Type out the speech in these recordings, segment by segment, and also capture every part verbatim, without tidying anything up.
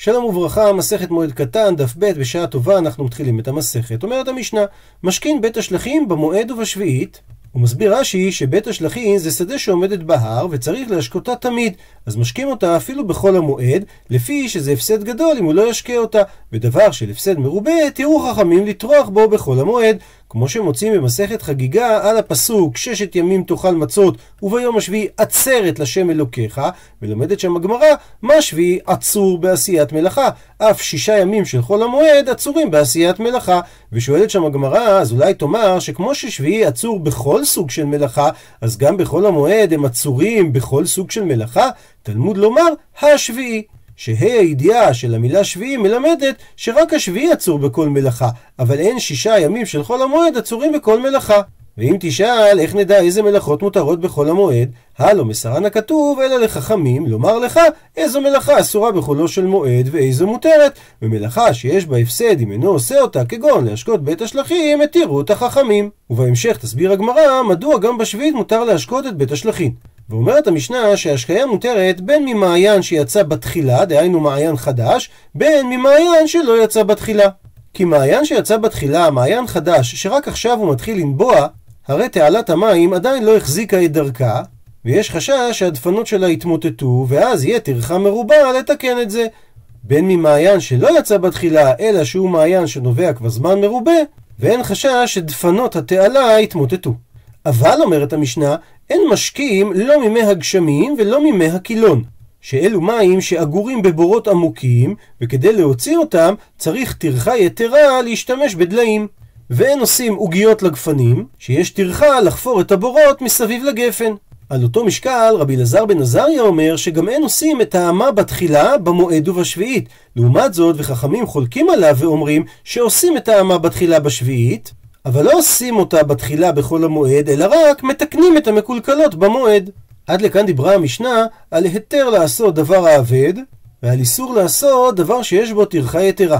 שלום וברכה, מסכת מועד קטן, דף ב, בשעה טובה אנחנו מתחילים את המסכת. אומרת המשנה, משכין בית השלכים במועד ובשביעית. הוא מסביר רש"י שבית השלכים זה שדה שעומדת בהר וצריך להשקותה תמיד, אז משקים אותה אפילו בכל המועד, לפי שזה הפסד גדול אם הוא לא ישקה אותה, ודבר של הפסד מרובה תראו חכמים לטרוח בו בכל המועד, כמו שמוצאים במסכת חגיגה על הפסוק ששת ימים תאכל מצות וביום השביעי עצרת לשם אלוקיך, ולומדת שם הגמרא מה שביעי עצור בעשיית מלאכה, אף שישה ימים של חול המועד עצורים בעשיית מלאכה, ושואלת שם הגמרא אז אולי תאמר שכמו ששביעי עצור בכל סוג של מלאכה אז גם בכל המועד הם עצורים בכל סוג של מלאכה? תלמוד לומר השביעי, שהידיעה של המילה שביעי מלמדת שרק השביעי עצור בכל מלאכה, אבל אין שישה ימים של חול המועד עצורים בכל מלאכה. ואם תשאל איך נדע איזה מלאכות מותרות בכל המועד, הלא מסרן הכתוב אלא לחכמים לומר לך איזו מלאכה אסורה בחולו של מועד ואיזו מותרת, ומלאכה שיש בה הפסד אם אינו עושה אותה כגון להשקות בית השלכים התירו אותה חכמים. ובהמשך תסביר הגמרא מדוע גם בשביעית מותר להשקות את בית השלכים. ואומרת המשנה שההשקיה מותרת בין ממעיין שיצא בתחילה, דהיינו מעיין חדש, בין ממעיין שלא יצא בתחילה. כי מעיין שיצא בתחילה, מעיין חדש שרק עכשיו הוא מתחיל לנבוע, הרי תעלת המים עדיין לא החזיקה את דרכה, ויש חשש שהדפנות שלה התמוטטו, ואז יהיה טרחה מרובה לתקן את זה. בין ממעיין שלא יצא בתחילה, אלא שהוא מעיין שנובע כבר זמן מרובה, ואין חשש שדפנות התעלה התמוטטו. אבל אומרת המשנה, אין משקים לא ממי הגשמים ולא ממי הקילון, שאלו מים שאגורים בבורות עמוקים, וכדי להוציא אותם צריך טרחה יתרה להשתמש בדליים. ואין עושים עוגיות לגפנים, שיש טרחה לחפור את הבורות מסביב לגפן. על אותו משקל רבי אלעזר בן עזריה אומר שגם אין עושים את האמה בתחילה במועד ובשביעית. לעומת זאת וחכמים חולקים עליו ואומרים שעושים את האמה בתחילה בשביעית, אבל לא עושים אותה בתחילה בכל המועד, אלא רק מתקנים את המקולקלות במועד. עד לכאן דיברה המשנה על היתר לעשות דבר העבד, ועל איסור לעשות דבר שיש בו טרחה יתרה.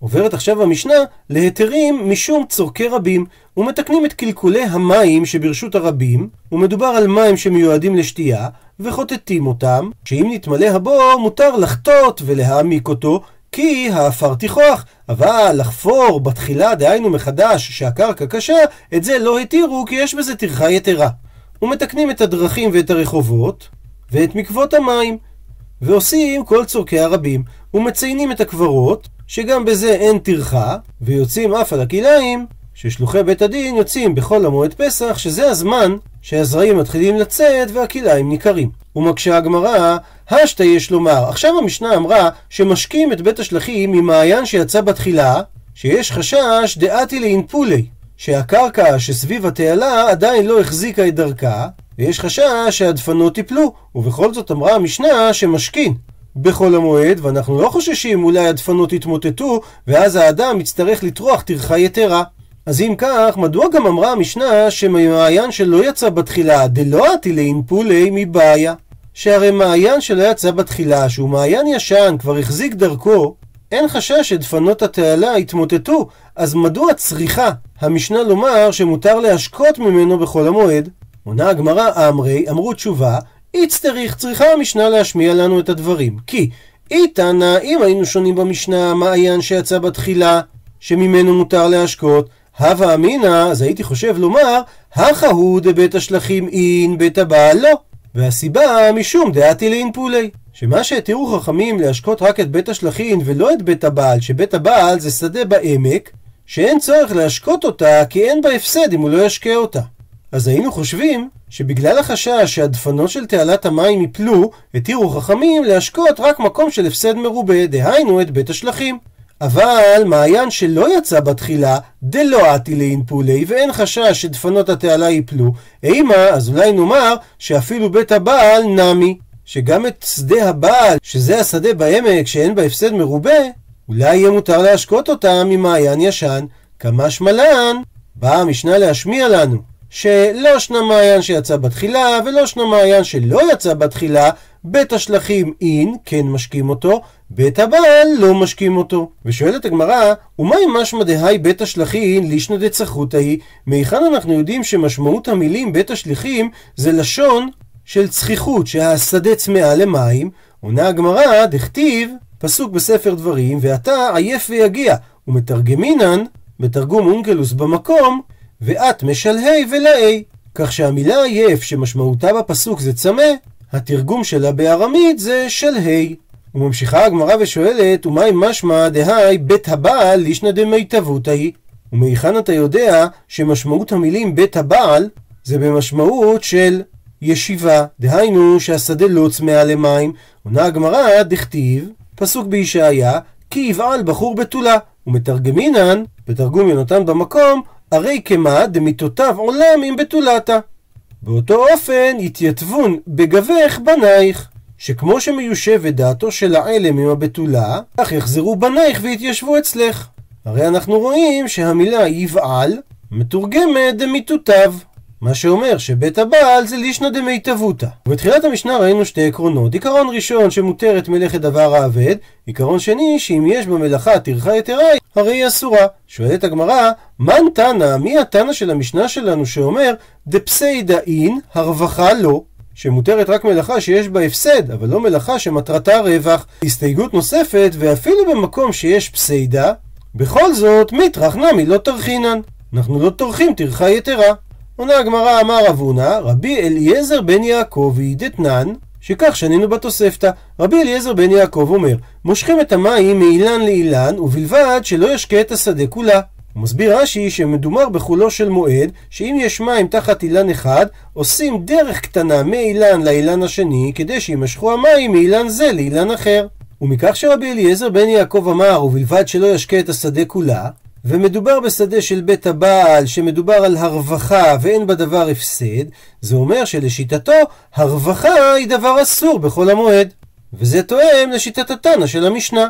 עוברת עכשיו המשנה להיתרים משום צורכי רבים, ומתקנים את קלקולי המים שברשות הרבים, ומדובר על מים שמיועדים לשתייה, וחוטטים אותם, שאם נתמלא הבור מותר לחטות ולהעמיק אותו, כי האפר תיכוח, אבל לחפור בתחילה דהיינו מחדש שהקרקע קשה, את זה לא התירו כי יש בזה טרחה יתרה. ומתקנים את הדרכים ואת הרחובות ואת מקוות המים, ועושים כל צורכי הרבים, ומציינים את הקברות שגם בזה אין טרחה, ויוצאים אף על הכליים ששלוחי בית הדין יוצאים בכל המועד פסח, שזה הזמן שהזרעים מתחילים לצאת והכליים ניכרים. ומקשה הגמרא, השתא יש לומר, עכשיו המשנה אמרה שמשקים את בית השלכים ממעיין שיצא בתחילה, שיש חשש דעתי לאינפולי, שהקרקע שסביב התעלה עדיין לא החזיקה את דרכה, ויש חשש שהדפנות טיפלו, ובכל זאת אמרה המשנה שמשקין בכל המועד, ואנחנו לא חוששים אולי הדפנות יתמוטטו, ואז האדם יצטרך לטרוח טרחה יתרה. אז אם כך, מדוע גם אמרה המשנה שמעיין שלא יצא בתחילה דלא עתי לאינפולי מבעיה? שהרי מעיין שלא יצא בתחילה, שהוא מעיין ישן, כבר החזיק דרכו, אין חשש שדפנות התעלה התמוטטו, אז מדוע צריכה המשנה לומר שמותר להשקות ממנו בכל המועד? עונה הגמרא, אמרי, אמרו תשובה, איצטריך, צריכה המשנה להשמיע לנו את הדברים, כי איתנה, אם היינו שונים במשנה, מעיין שיצא בתחילה, שממנו מותר להשקות, הווה אמינא, אז הייתי חושב לומר, הכא הוא דבית השלכים אין, בית הבעל לא. והסיבה משום דעתי לאינפולי, שמה שהתירו חכמים להשקות רק את בית השלכים ולא את בית הבעל, שבית הבעל זה שדה בעמק, שאין צורך להשקות אותה כי אין בה הפסד אם הוא לא ישקה אותה. אז היינו חושבים שבגלל החשש שהדפנות של תעלת המים יפלו, התירו חכמים להשקות רק מקום של הפסד מרובה, דהיינו את בית השלכים. אבל מעיין שלא יצא בתחילה דלא עתי לאינפולי, ואין חשש שדפנות התעלה יפלו, אימה, אז אולי נאמר שאפילו בית הבעל נמי, שגם את שדה הבעל, שזה השדה בעמק שאין בה הפסד מרובה, אולי יהיה מותר להשקות אותה ממעיין ישן. כמה שמלן, באה המשנה להשמיע לנו שלא שנה מעיין שיצא בתחילה ולא שנה מעיין שלא יצא בתחילה, בית השלכים אין כן משקים אותו, בית הבעל לא משקים אותו. ושואלת הגמרא, ומה אם משמע דהי בית השלכים לישנא דצחותא היא? מהיכן אנחנו יודעים שמשמעות המילים בית השלכים זה לשון של צחיחות, שהשדה צמאה למים? עונה הגמרא, דכתיב פסוק בספר דברים, ואתה עייף ויגיע, ומתרגמינן, בתרגום אונקלוס במקום, ואת משלהי ולאי. כך שהמילה עייף שמשמעותה בפסוק זה צמא, התרגום שלה בארמית זה שלהי. וממשיכה הגמרא ושואלת, ומאי משמע דהי בית הבעל לישנא דמיטבות ההיא? ומהיכן אתה יודע שמשמעות המילים בית הבעל זה במשמעות של ישיבה, דהיינו שהשדה לא צמאה למים? עונה הגמרא, דכתיב, פסוק בישעיה, כי יבעל בחור בתולה, ומתרגמינן, בתרגום יונתן במקום, הרי כמה דמיתותיו עולם עם בתולתה. באותו אופן יתייתבון בגבך בנייך, שכמו שמיושבת דעתו של העלם עם הבתולה, כך יחזרו בנייך והתיישבו אצלך. הרי אנחנו רואים שהמילה יבעל מתורגמת דמיתותיו, מה שאומר שבית הבעל זה לישנא דמיטבותא. ובתחילת המשנה ראינו שתי עקרונות. עיקרון ראשון, שמותרת מלאכת דבר העבד. עיקרון שני, שאם יש במלאכה טרחה יתרה, הרי היא אסורה. שואלת הגמרא, מן תנא, מי התנא של המשנה שלנו שאומר דפסיידא אין הרווחה לא, שמותרת רק מלאכה שיש בה הפסד, אבל לא מלאכה שמטרתה רווח? הסתייגות נוספת, ואפילו במקום שיש פסיידא, בכל זאת מיטרח נמי לא תרחינן, אנחנו לא תורכים טרחה יתרה. עונה הגמרא, אמר רב הונא, רבי אליעזר בן יעקב ידתנן, שכך שנינו בתוספתא. רבי אליעזר בן יעקב אומר, מושכים את המים מאילן לאילן, ובלבד שלא ישקה את השדה כולה. הוא מסביר רש"י שמדובר בחולו של מועד, שאם יש מים תחת אילן אחד, עושים דרך קטנה מאילן לאילן השני, כדי שימשכו המים מאילן זה לאילן אחר. ומכך שרבי אליעזר בן יעקב אמר, ובלבד שלא ישקה את השדה כולה, ומדובר בשדה של בית הבעל שמדובר על הרווחה ואין בדבר הפסד, זה אומר שלשיטתו הרווחה היא דבר אסור בכל המועד, וזה תואם לשיטת התנא של המשנה.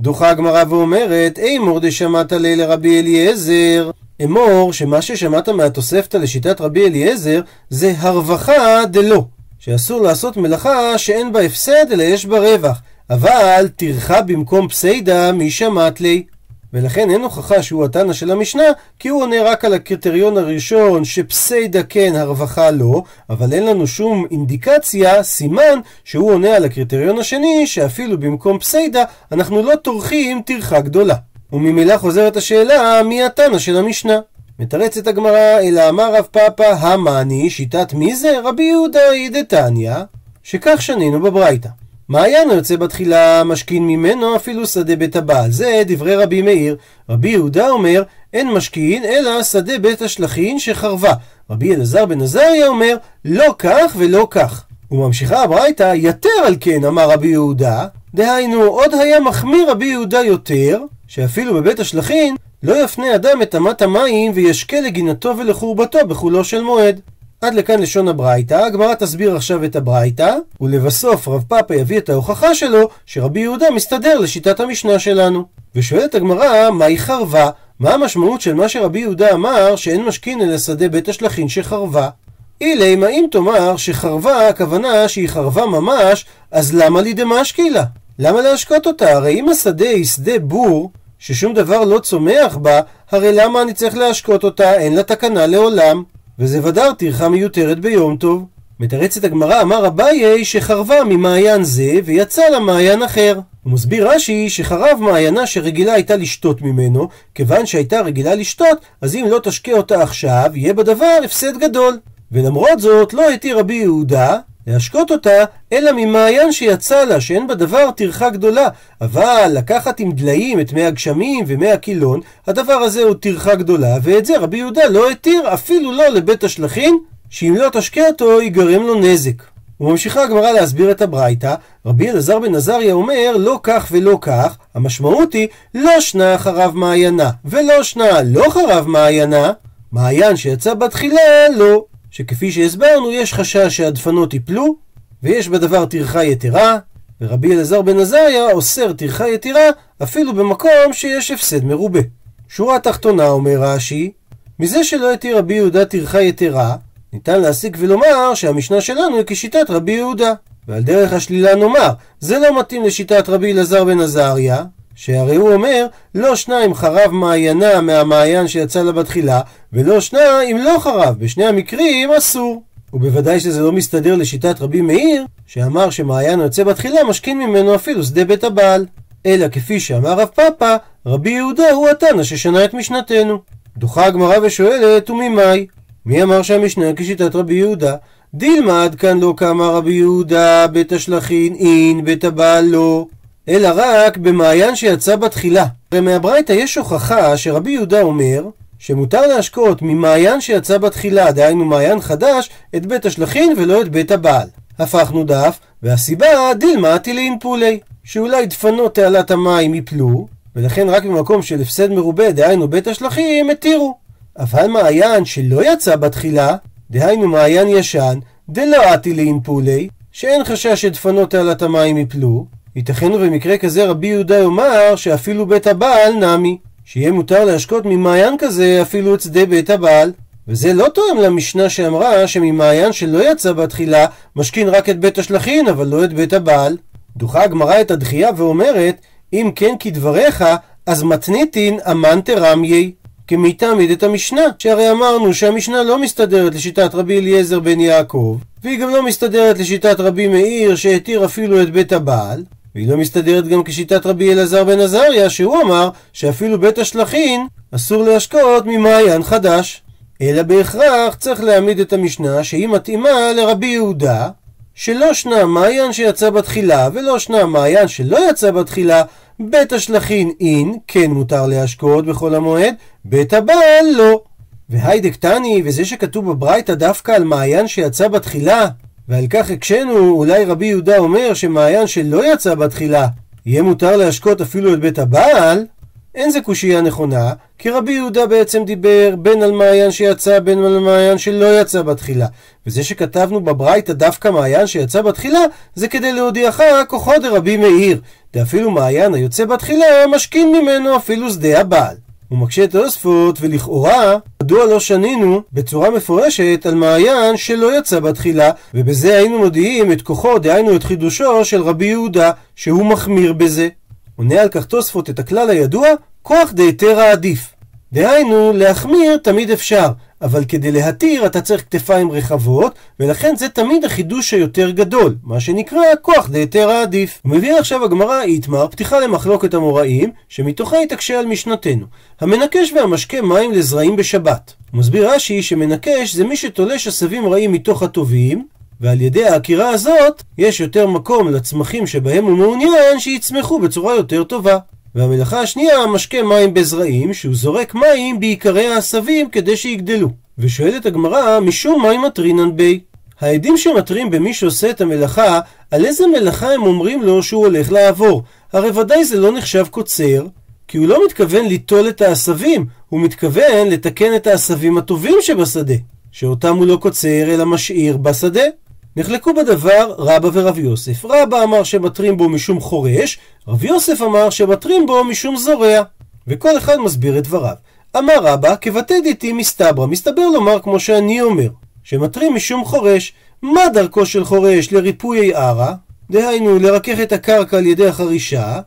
דוחה הגמרא ואומרת, אמור דשמעת ליה לרבי אליעזר, אמור שמה ששמעת מהתוספתא לשיטת רבי אליעזר זה הרווחה דלא, שאסור לעשות מלאכה שאין בה הפסד אלא יש בה רווח, אבל תרחה במקום פסיידה מי שמעת ליה, ולכן אין הוכחה שהוא התנא של המשנה, כי הוא עונה רק על הקריטריון הראשון שפסיידה כן הרווחה לא, אבל אין לנו שום אינדיקציה, סימן, שהוא עונה על הקריטריון השני, שאפילו במקום פסיידה אנחנו לא תורכים טרחה גדולה. וממילא חוזרת השאלה, מי התנא של המשנה? מתרצת הגמרא, אלא אמר רב פאפא המאני, שיטת מי זה? רבי יהודה ידתניא, שכך שנינו בברייתא. מעיין יוצא בתחילה, משכין ממנו אפילו שדה בית הבעל. זה דברי רבי מאיר. רבי יהודה אומר, אין משכין אלא שדה בית השלכין שחרבה. רבי אלעזר בן עזריה אומר, לא כך ולא כך. וממשיכה הברייתא, יתר על כן אמר רבי יהודה, דהיינו עוד היה מחמיר רבי יהודה יותר, שאפילו בבית השלכין לא יפנה אדם את אמת המים וישקה לגינתו ולחורבתו בחולו של מועד. עד לכאן לשון הברייתא. הגמרא תסביר עכשיו את הברייתא, ולבסוף רב פאפא יביא את ההוכחה שלו שרבי יהודה מסתדר לשיטת המשנה שלנו. ושואלת הגמרא, מהי חרבה? מה המשמעות של מה שרבי יהודה אמר שאין משכין אלא שדה בית השלכין שחרבה? אילי, מה אם תאמר שחרבה הכוונה שהיא חרבה ממש, אז למה לידי משקילה? למה להשקות אותה? הרי אם השדה היא שדה בור ששום דבר לא צומח בה, הרי למה אני צריך להשקות אותה? אין לה תקנה לעולם, וזה ודר תרחה מיותרת ביום טוב. מתרצת הגמרא, אמר אביי שחרבה ממעיין זה ויצא למעיין אחר. הוא מסביר רש"י שחרב מעיינה שרגילה הייתה לשתות ממנו, כיוון שהייתה רגילה לשתות, אז אם לא תשקה אותה עכשיו, יהיה בדבר הפסד גדול. ולמרות זאת לא התיר רבי יהודה להשקות אותה, אלא ממעיין שיצא לה, שאין בדבר תרחה גדולה. אבל לקחת עם דליים את מי הגשמים ומי הקילון, הדבר הזה הוא תרחה גדולה, ואת זה רבי יהודה לא התיר אפילו לא לבית השלכין, שאם לא תשקה אותו ייגרם לו נזק. וממשיכה הגמרא להסביר את הברייתא. רבי אלעזר בן עזריה אומר, לא כך ולא כך, המשמעות היא לא שנה חרב מעיינה, ולא שנה לא חרב מעיינה, מעיין שיצא בתחילה לא. שכפי שהסברנו, יש חשש שהדפנות ייפלו, ויש בדבר טרחה יתרה, ורבי אלעזר בן עזריה אוסר טרחה יתרה, אפילו במקום שיש הפסד מרובה. שורה התחתונה, אומר רש"י, מזה שלא התיר רבי יהודה טרחה יתרה, ניתן להסיק ולומר שהמשנה שלנו היא כשיטת רבי יהודה. ועל דרך השלילה נאמר, זה לא מתאים לשיטת רבי אלעזר בן עזריה, שהרי הוא אומר, לא שנה אם חרב מעיינה מהמעיין שיצא לה בתחילה, ולא שנה אם לא חרב, בשני המקרים אסור. ובוודאי שזה לא מסתדר לשיטת רבי מאיר, שאמר שמעיין יוצא בתחילה משכין ממנו אפילו שדה בית הבעל. אלא כפי שאמר רב פאפה, רבי יהודה הוא התנא ששנה את משנתנו. דוחה הגמרא ושואלת, וממאי? מי אמר שהמשנה כשיטת רבי יהודה? דילמה עד כאן לא כאמר רבי יהודה, בית השלכין אין, בית הבעל לא. אלא רק במעיין שיצא בתחילה. הרי מהברייתא יש הוכחה שרבי יהודה אומר שמותר להשקות ממעיין שיצא בתחילה, דהיינו מעיין חדש, את בית השלכין ולא את בית הבעל. הפכנו דף, והסיבה דילמה תילין פולי, שאולי דפנות תעלת המים יפלו, ולכן רק במקום של הפסד מרובה, דהיינו בית השלכים, התירו. אבל מעיין שלא יצא בתחילה, דהיינו מעיין ישן, דלא תילין פולי, שאין חשש שדפנות תעלת המים יפלו, ייתכנו במקרה כזה רבי יהודה יאמר שאפילו בית הבעל נמי, שיהיה מותר להשקות ממעיין כזה אפילו את שדה בית הבעל, וזה לא תואם למשנה שאמרה שממעיין שלא יצא בתחילה משכין רק את בית השלכין אבל לא את בית הבעל. דוחה הגמרא את הדחייה ואומרת, אם כן כדבריך אז מתניתין אמן תרמי, כמי תעמיד את המשנה, שהרי אמרנו שהמשנה לא מסתדרת לשיטת רבי אליעזר בן יעקב, והיא גם לא מסתדרת לשיטת רבי מאיר שהתיר אפילו את בית הבעל, והיא לא מסתדרת גם כשיטת רבי אלעזר בן עזריה, שהוא אמר שאפילו בית השלכין אסור להשקות ממעיין חדש. אלא בהכרח צריך להעמיד את המשנה שהיא מתאימה לרבי יהודה, שלא שנה מעיין שיצא בתחילה ולא שנה מעיין שלא יצא בתחילה, בית השלכין אין, כן מותר להשקות בכל המועד, בית הבעל לא. והיידקטני, וזה שכתוב בברייתא דווקא על מעיין שיצא בתחילה, ועל כך הקשנו, אולי רבי יהודה אומר שמעיין שלא יצא בתחילה יהיה מותר להשקות אפילו את בית הבעל, אין זה קושייה נכונה, כי רבי יהודה בעצם דיבר בין על מעיין שיצא בין על מעיין שלא יצא בתחילה, וזה שכתבנו בברייתא דווקא מעיין שיצא בתחילה זה כדי להודיעך כוחו דרבי מאיר, דאפילו מעיין היוצא בתחילה משכין ממנו אפילו שדה הבעל. הוא מקשה את התוספות, ולכאורה מדוע לא שנינו בצורה מפורשת על מעיין שלא יצא בתחילה, ובזה היינו מודיעים את כוחו, דהיינו את חידושו של רבי יהודה שהוא מחמיר בזה. עונה על כך תוספות את הכלל הידוע, כוח דהיתרא עדיף. דהיינו, להחמיר תמיד אפשר, אבל כדי להתיר אתה צריך כתפיים רחבות, ולכן זה תמיד החידוש היותר גדול, מה שנקרא כוח דהיתרא עדיף. ומביאה עכשיו הגמרא איתמר פתיחה למחלוקת המוראים, שמתוכה היא תקשה על משנתנו. המנקש והמשקה מים לזרעים בשבת. מסביר רש"י שמנקש זה מי שתולש עשבים רעים מתוך הטובים, ועל ידי העקירה הזאת יש יותר מקום לצמחים שבהם הוא מעוניין שיצמחו בצורה יותר טובה. והמלאכה השנייה, משקה מים בזרעים, שהוא זורק מים בעיקרי העשבים כדי שיגדלו. ושואלת הגמרא, משום מים מטרינן בי? העדים שמטרים במי שעושה את המלאכה, על איזה מלאכה הם אומרים לו שהוא הולך לעבור? הרי ודאי זה לא נחשב קוצר, כי הוא לא מתכוון ליטול את העשבים, הוא מתכוון לתקן את העשבים הטובים שבשדה, שאותם הוא לא קוצר אלא משאיר בשדה. נחלקו בדבר רבא ורב יוסף. רבא אמר שמטרים בו משום חורש, רב יוסף אמר שמטרים בו משום זורע, וכל אחד מסביר את דבריו. אמר רבא, כבתא דתי מסתברא, מסתבר לומר כמו שאני אומר, שמטרים משום חורש. מה דרכו של חורש לריפוי ערא? דהיינו לרכך את הקרקע על ידי החרישה.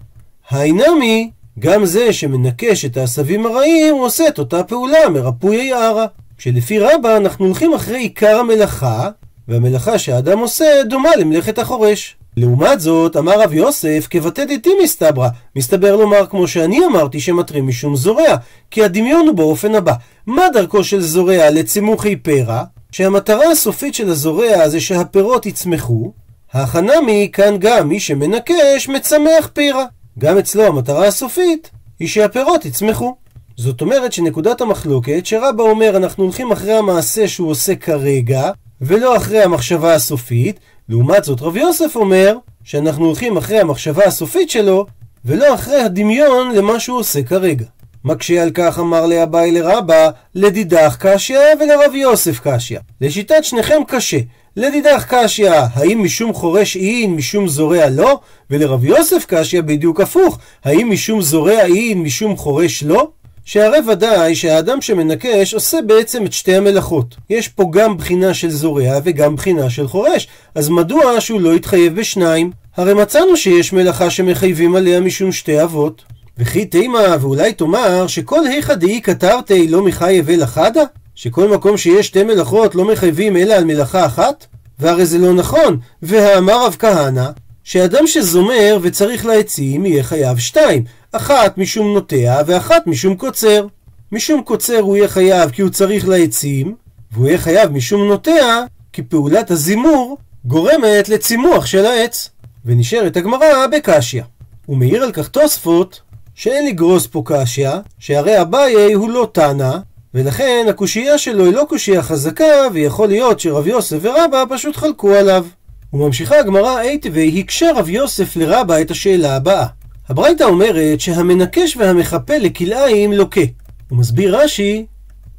העינמי, גם זה שמנקש את העשבים הרעים הוא עושה את אותה פעולה מריפוי ערא, שלפי רבא אנחנו הולכים אחרי עיקר המלאכה, והמלאכה שהאדם עושה דומה למלאכת החורש. לעומת זאת, אמר רב יוסף, כבתא דתי מסתברא, מסתבר לומר כמו שאני אמרתי שמטרים משום זורע, כי הדמיון הוא באופן הבא. מה דרכו של זורע לצימוחי פרא? שהמטרה הסופית של הזורע זה שהפירות יצמחו. החנמי, כאן גם מי שמנקש מצמח פרא, גם אצלו המטרה הסופית היא שהפירות יצמחו. זאת אומרת שנקודת המחלוקת שרבא אומר אנחנו הולכים אחרי המעשה שהוא עושה כרגע ולא אחרי המחשבה הסופית, לעומת זאת רב יוסף אומר שאנחנו הולכים אחרי המחשבה הסופית שלו ולא אחרי הדמיון למה שהוא עושה כרגע. מקשה על כך אמר לאביי לרבא, לדידך קשיא ולרב יוסף קשיא, לשיטת שניכם קשה. לדידך קשיא, האם משום חורש אין משום זורע לא? ולרב יוסף קשיא, בדיוק הפוך, האם משום זורע אין משום חורש לא? שהרי ודאי שהאדם שמנקש עושה בעצם את שתי המלאכות. יש פה גם בחינה של זורע וגם בחינה של חורש, אז מדוע שהוא לא יתחייב בשניים? הרי מצאנו שיש מלאכה שמחייבים עליה משום שתי אבות. וכי תימה, ואולי תאמר שכל היכא דאי כתרתי לא מחייב אלא חדא? שכל מקום שיש שתי מלאכות לא מחייבים אלא על מלאכה אחת? והרי זה לא נכון, והאמר רב כהנא, שאדם שזומר וצריך להעצים יהיה חייב שתיים, אחת משום נוטע ואחת משום קוצר. משום קוצר הוא יהיה חייב כי הוא צריך להעצים, והוא יהיה חייב משום נוטע כי פעולת הזימור גורמת לצימוח של העץ. ונשארת הגמרא בקשיא, ומעיר על כך תוספות שאין לגרוס פה קשיא, שהרי אביי הוא לא תנא, ולכן הקושייה שלו היא לא קושייה חזקה, ויכול להיות שרב יוסף ורבא פשוט חלקו עליו. וממשיכה הגמרא אית והקשה רב יוסף לרבא את השאלה הבאה. הברייתא אומרת שהמנקש והמחפה לכלאיים לוקה. הוא מסביר רש"י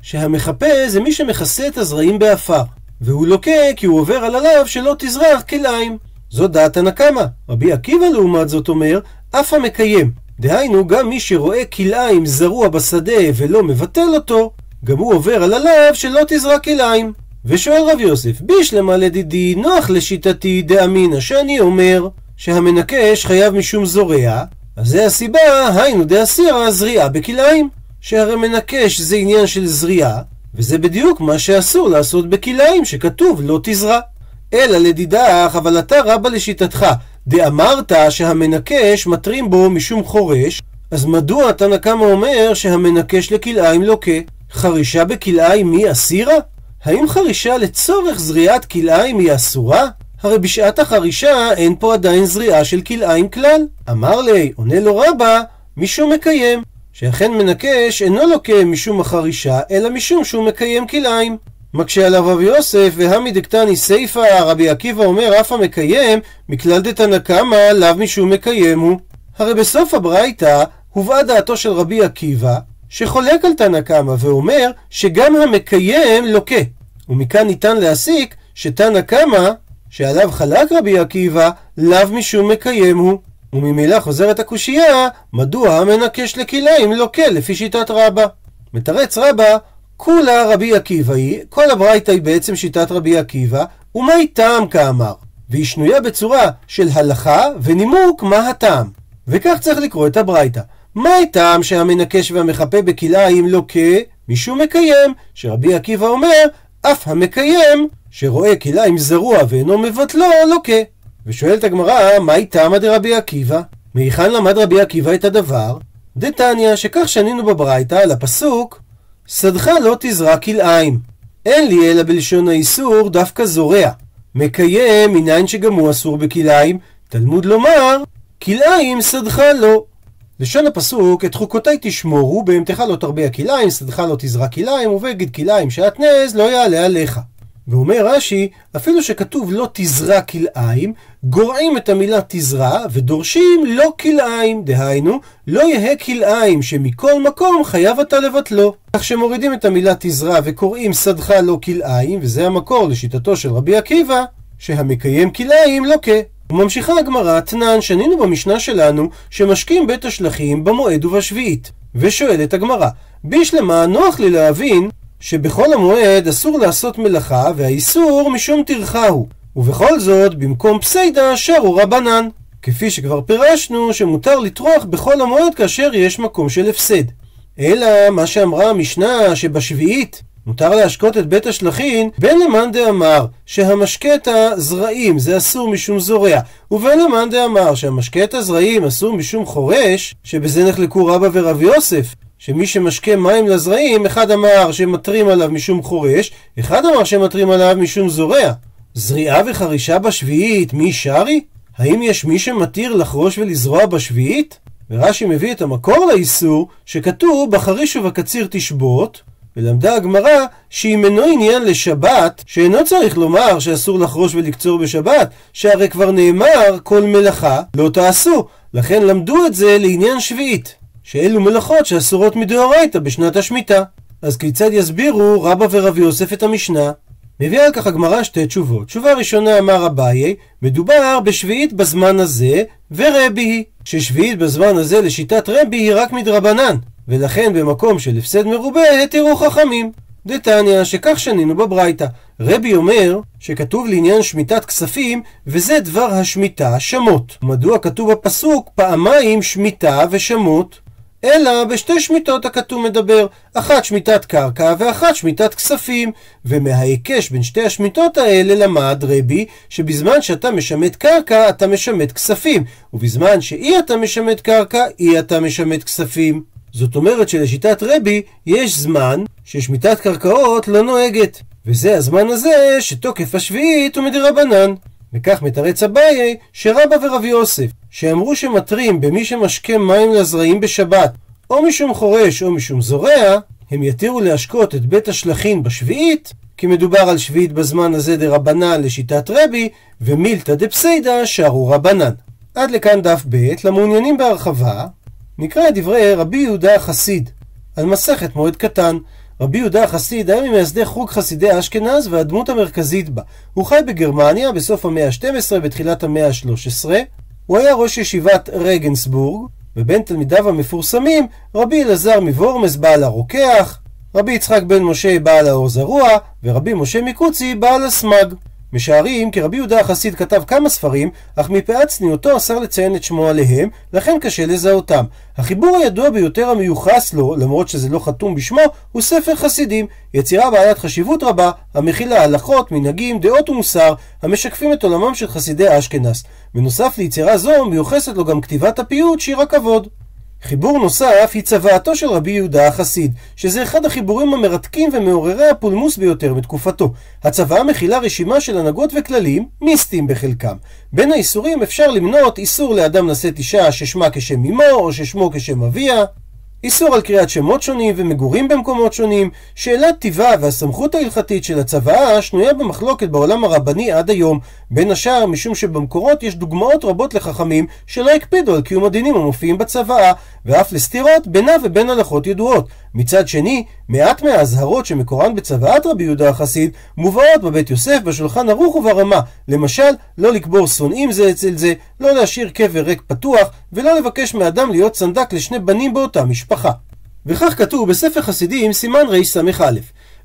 שהמחפה זה מי שמכסה את הזרעים באפר, והוא לוקה כי הוא עובר על עליו שלא תזרח כלאיים. זו דעת הנקמה. רבי עקיבא לעומת זאת אומר אף המקיים, דהיינו גם מי שרואה כלאיים זרוע בשדה ולא מבטל אותו, גם הוא עובר על עליו שלא תזרח כלאיים. ושואל רב יוסף, בישלמה לדידי, נוח לשיטתי דאמינה, שאני אומר שהמנקש חייב משום זורע, אז זה הסיבה, היינו דאסירה זריעה בכלאיים, שהרי מנקש זה עניין של זריעה, וזה בדיוק מה שאסור לעשות בכלאיים, שכתוב לא תזרע. אלא לדידך, אבל אתה רבא לשיטתך, דאמרת שהמנקש מטרים בו משום חורש, אז מדוע תנא קמא אומר שהמנקש לכלאיים לוקה? חרישה בכלאיים היא אסירה? האם חרישה לצורך זריעת כלאיים היא אסורה? הרי בשעת החרישה אין פה עדיין זריעה של כלאיים כלל. אמר לי, עונה לו רבא, משום מקיים, שאכן מנקש אינו לוקה משום החרישה, אלא משום שהוא מקיים כלאיים. מקשה עליו רב יוסף, והמדקתני סייפה, רבי עקיבא אומר אף המקיים, מכלל דתנא קמא לאו משום מקיים הוא. הרי בסוף הברייתא הובאה דעתו של רבי עקיבא, שחולק על תנא קמא ואומר שגם המקיים לוקה. ומכאן ניתן להסיק שתנא קמא שעליו חלק רבי עקיבא לאו משום מקיים הוא, וממילא חוזרת הקושייה מדוע המנקש לכלאיים לוקה לפי שיטת רבא. מתרץ רבא, כולה רבי עקיבא היא, כל הברייתא היא בעצם שיטת רבי עקיבא, ומה היא טעם כאמר, והיא שנויה בצורה של הלכה ונימוק מה הטעם, וכך צריך לקרוא את הברייתא. מה הטעם שהמנקש והמחפה בכלאיים לוקה? משום מקיים, שרבי עקיבא אומר אף המקיים שרואה כלאיים זרוע ואינו מבטלו לוקה. ושואלת הגמרא, מה טעמא דרבי עקיבא? מהיכן למד רבי עקיבא את הדבר? דתניא, שכך שנינו בברייתא על הפסוק שדך לא תזרע כלאיים, אין לי אלא בלשון האיסור דווקא זורע. מקיים מניין שגם הוא אסור בכלאיים, תלמוד לומר כלאיים שדך לא. לשון הפסוק, את חוקותיי תשמורו, בהמתך לא תרבה כלאיים, שדך לא תזרע כלאיים, ובגד כלאיים שעטנז לא יעלה עליך. ואומר רש"י, אפילו שכתוב לא תזרע כלאיים, גורעים את המילה תזרע ודורשים לא כלאיים, דהיינו לא יהא כלאיים שמכל מקום חייב אתה לבטלו. כך שמורידים את המילה תזרע וקוראים שדך לא כלאיים, וזה המקור לשיטתו של רבי עקיבא שהמקיים כלאיים לוקה. וממשיכה הגמרא, תנן, שנינו במשנה שלנו שמשקים בית השלכים במועד ובשביעית. ושואלת הגמרא, בישלמה נוח לי להבין שבכל המועד אסור לעשות מלאכה והאיסור משום טרחה הוא, ובכל זאת במקום פסיידה שרו רבנן, כפי שכבר פירשנו שמותר לטרוח בכל המועד כאשר יש מקום של הפסד. אלא מה שאמרה המשנה שבשביעית מותר להשקות את בית השלכין, בין למאן דאמר שהמשקת הזרעים זה אסור משום זורע, ובין למאן דאמר שהמשקת הזרעים אסור משום חורש, שבזה נחלקו רבא ורב יוסף, שמי שמשקה מים לזרעים, אחד אמר שמטרים עליו משום חורש, אחד אמר שמטרים עליו משום זורע. זריעה וחרישה בשביעית, מי שרי? האם יש מי שמתיר לחרוש ולזרוע בשביעית? ורש"י מביא את המקור לאיסור שכתוב בחריש ובקציר תשבות, ולמדה הגמרא שהיא מנו עניין לשבת, שאינו צריך לומר שאסור לחרוש ולקצור בשבת, שהרי כבר נאמר כל מלאכה לא תעשו, לכן למדו את זה לעניין שביעית, שאלו מלאכות שאסורות מדאורייתא בשנת השמיטה. אז כיצד יסבירו רבא ורב יוסף את המשנה? מביאה על כך הגמרא שתי תשובות. תשובה ראשונה, אמר אביי, מדובר בשביעית בזמן הזה ורבי היא, ששביעית בזמן הזה לשיטת רבי היא רק מדרבנן, ולכן במקום של הפסד מרובה התירו חכמים. דתניא, שכך שנינו בברייתא, רבי אומר שכתוב לעניין שמיטת כספים, וזה דבר השמיטה, שמות. מדוע כתוב בפסוק פעמיים שמיטה ושמות? אלא בשתי שמיטות הכתוב מדבר, אחת שמיטת קרקע ואחת שמיטת כספים. ומההיקש בין שתי השמיטות האלה למד רבי שבזמן שאתה משמט קרקע אתה משמט כספים, ובזמן שאי אתה משמט קרקע אי אתה משמט כספים. זאת אומרת שלשיטת רבי יש זמן ששמיטת קרקעות לא נוהגת, וזה הזמן הזה שתוקף השביעית ומדרבנן. וכך מתרץ אביי שרבא ורב יוסף, שאמרו שמטרים במי שמשקה מים לזרעים בשבת, או משום חורש או משום זורע, הם יתירו להשקות את בית השלכים בשביעית, כי מדובר על שביעית בזמן הזה דרבנן לשיטת רבי, ומילתא דפסיידא שרו רבנן. עד לכאן דף ב'. למעוניינים בהרחבה, נקרא את דברי רבי יהודה החסיד על מסכת מועד קטן. רבי יהודה החסיד היה ממייסדי חוג חסידי אשכנז והדמות המרכזית בה. הוא חי בגרמניה בסוף המאה ה-שתים עשרה בתחילת המאה ה-שלוש עשרה. הוא היה ראש ישיבת רגנסבורג, ובין תלמידיו המפורסמים רבי אלעזר מבורמס בעל הרוקח, רבי יצחק בן משה בעל האור זרוע, ורבי משה מקוצי בעל הסמג. משערים כי רבי יהודה החסיד כתב כמה ספרים, אך מפאת צניעותו אסר לציין את שמו עליהם, לכן קשה לזהותם. החיבור הידוע ביותר המיוחס לו, למרות שזה לא חתום בשמו, הוא ספר חסידים, יצירה בעלת חשיבות רבה, המכילה הלכות, מנהגים, דעות ומוסר, המשקפים את עולמם של חסידי אשכנז. בנוסף ליצירה זו, מיוחסת לו גם כתיבת הפיוט שיר הכבוד. חיבור נוסף היא צוואתו של רבי יהודה החסיד, שזה אחד החיבורים המרתקים ומעוררי הפולמוס ביותר בתקופתו. הצוואה מכילה רשימה של הנהגות וכללים, מיסטיים בחלקם. בין האיסורים אפשר למנות איסור לאדם לשאת אישה ששמה כשם אמו או ששמו כשם אביה, איסור על קריאת שמות שונים ומגורים במקומות שונים. שאלת טבעה והסמכות ההלכתית של הצוואה שנויה במחלוקת בעולם הרבני עד היום, בין השאר משום שבמקורות יש דוגמאות רבות לחכמים שלא הקפידו על קיום הדינים המופיעים בצוואה, ואף לסתירות בינה ובין הלכות ידועות. מצד שני, מעט מההזהרות שמקורן בצוואת רבי יהודה החסיד מובאות בבית יוסף, בשולחן ערוך וברמה. למשל, לא לקבור שונאים זה אצל זה, לא להשאיר קבר ריק פתוח, ולא לבקש מאדם להיות צנדק לשני בנים באותה משפחה. וכך כתוב בספר חסידים סימן רס"א: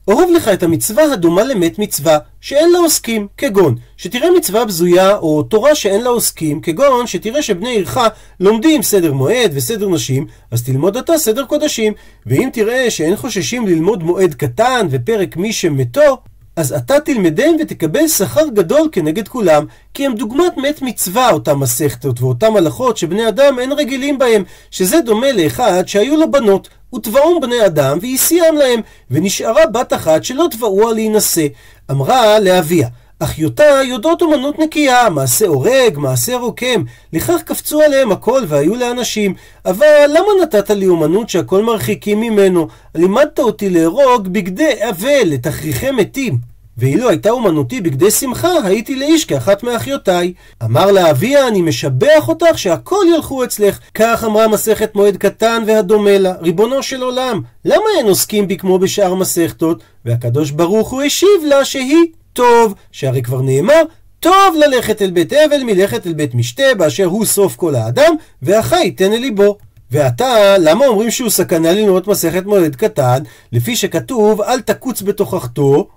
אהוב לך את המצווה הדומה למת מצווה שאין לה עוסקים, כגון שתראה מצווה בזויה, או תורה שאין לה עוסקים, כגון שתראה שבני עירך לומדים סדר מועד וסדר נשים, אז תלמוד אתה סדר קודשים. ואם תראה שאין חוששים ללמוד מועד קטן ופרק מי שמתו, אז אתה תלמדם ותקבל שכר גדול כנגד כולם, כי הם דוגמת מת מצווה, אותם מסכתות ואותם הלכות שבני אדם אין רגילים בהם, שזה דומה לאחד שהיו לו בנות, וטבעום בני אדם והסיעם להם, ונשארה בת אחת שלא טבעוה להינשא. אמרה לאביה: אחיותה יודעות אומנות נקייה, מעשה הורג, מעשה רוקם, לכך קפצו עליהם הכל והיו לאנשים. אבל למה נתת לי אומנות שהכל מרחיקים ממנו? לימדת אותי להרוג בגדי אבל לתכריכי מתים, ואילו הייתה אומנותי בגדי שמחה, הייתי לאיש כאחת מאחיותיי. אמר לה אביה: אני משבח אותך שהכל ילכו אצלך. כך אמרה מסכת מועד קטן והדומה לה: ריבונו של עולם, למה אין עוסקים בי כמו בשאר מסכתות? והקדוש ברוך הוא השיב לה שהיא טוב, שהרי כבר נאמר: טוב ללכת אל בית אבל מלכת אל בית משתה, באשר הוא סוף כל האדם, והחי ייתן אל ליבו. ואתה, למה אומרים שהוא סכנה ללמוד מסכת מועד קטן, לפי שכתוב אל תקוץ בתוכחתו?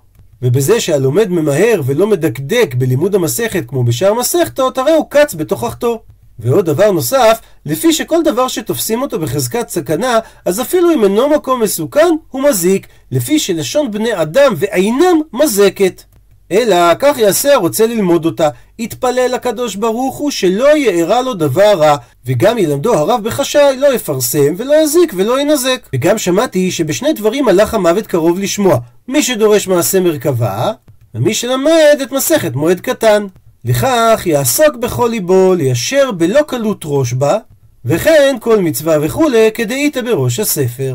ובזה שהלומד ממהר ולא מדקדק בלימוד המסכת כמו בשאר מסכתות, הרי הוא קץ בתוכחתו. ועוד דבר נוסף, לפי שכל דבר שתופסים אותו בחזקת סכנה, אז אפילו אם אינו מקום מסוכן, הוא מזיק, לפי שלשון בני אדם ועינם מזקת. אלא, כך יעשה הרוצה ללמוד אותה, יתפלל לקדוש ברוך הוא שלא יארה לו דבר רע, וגם ילמדו הרב בחשאי, לא יפרסם ולא יזיק ולא ינזק. וגם שמעתי שבשני דברים הלך המוות קרוב לשמוע: מי שדורש מעשה מרכבה, ומי שלמד את מסכת מועד קטן. לכך יעסוק בכל ליבו, ליישר בלא קלות ראש בה, וכן כל מצווה וכו' כדאית בראש הספר.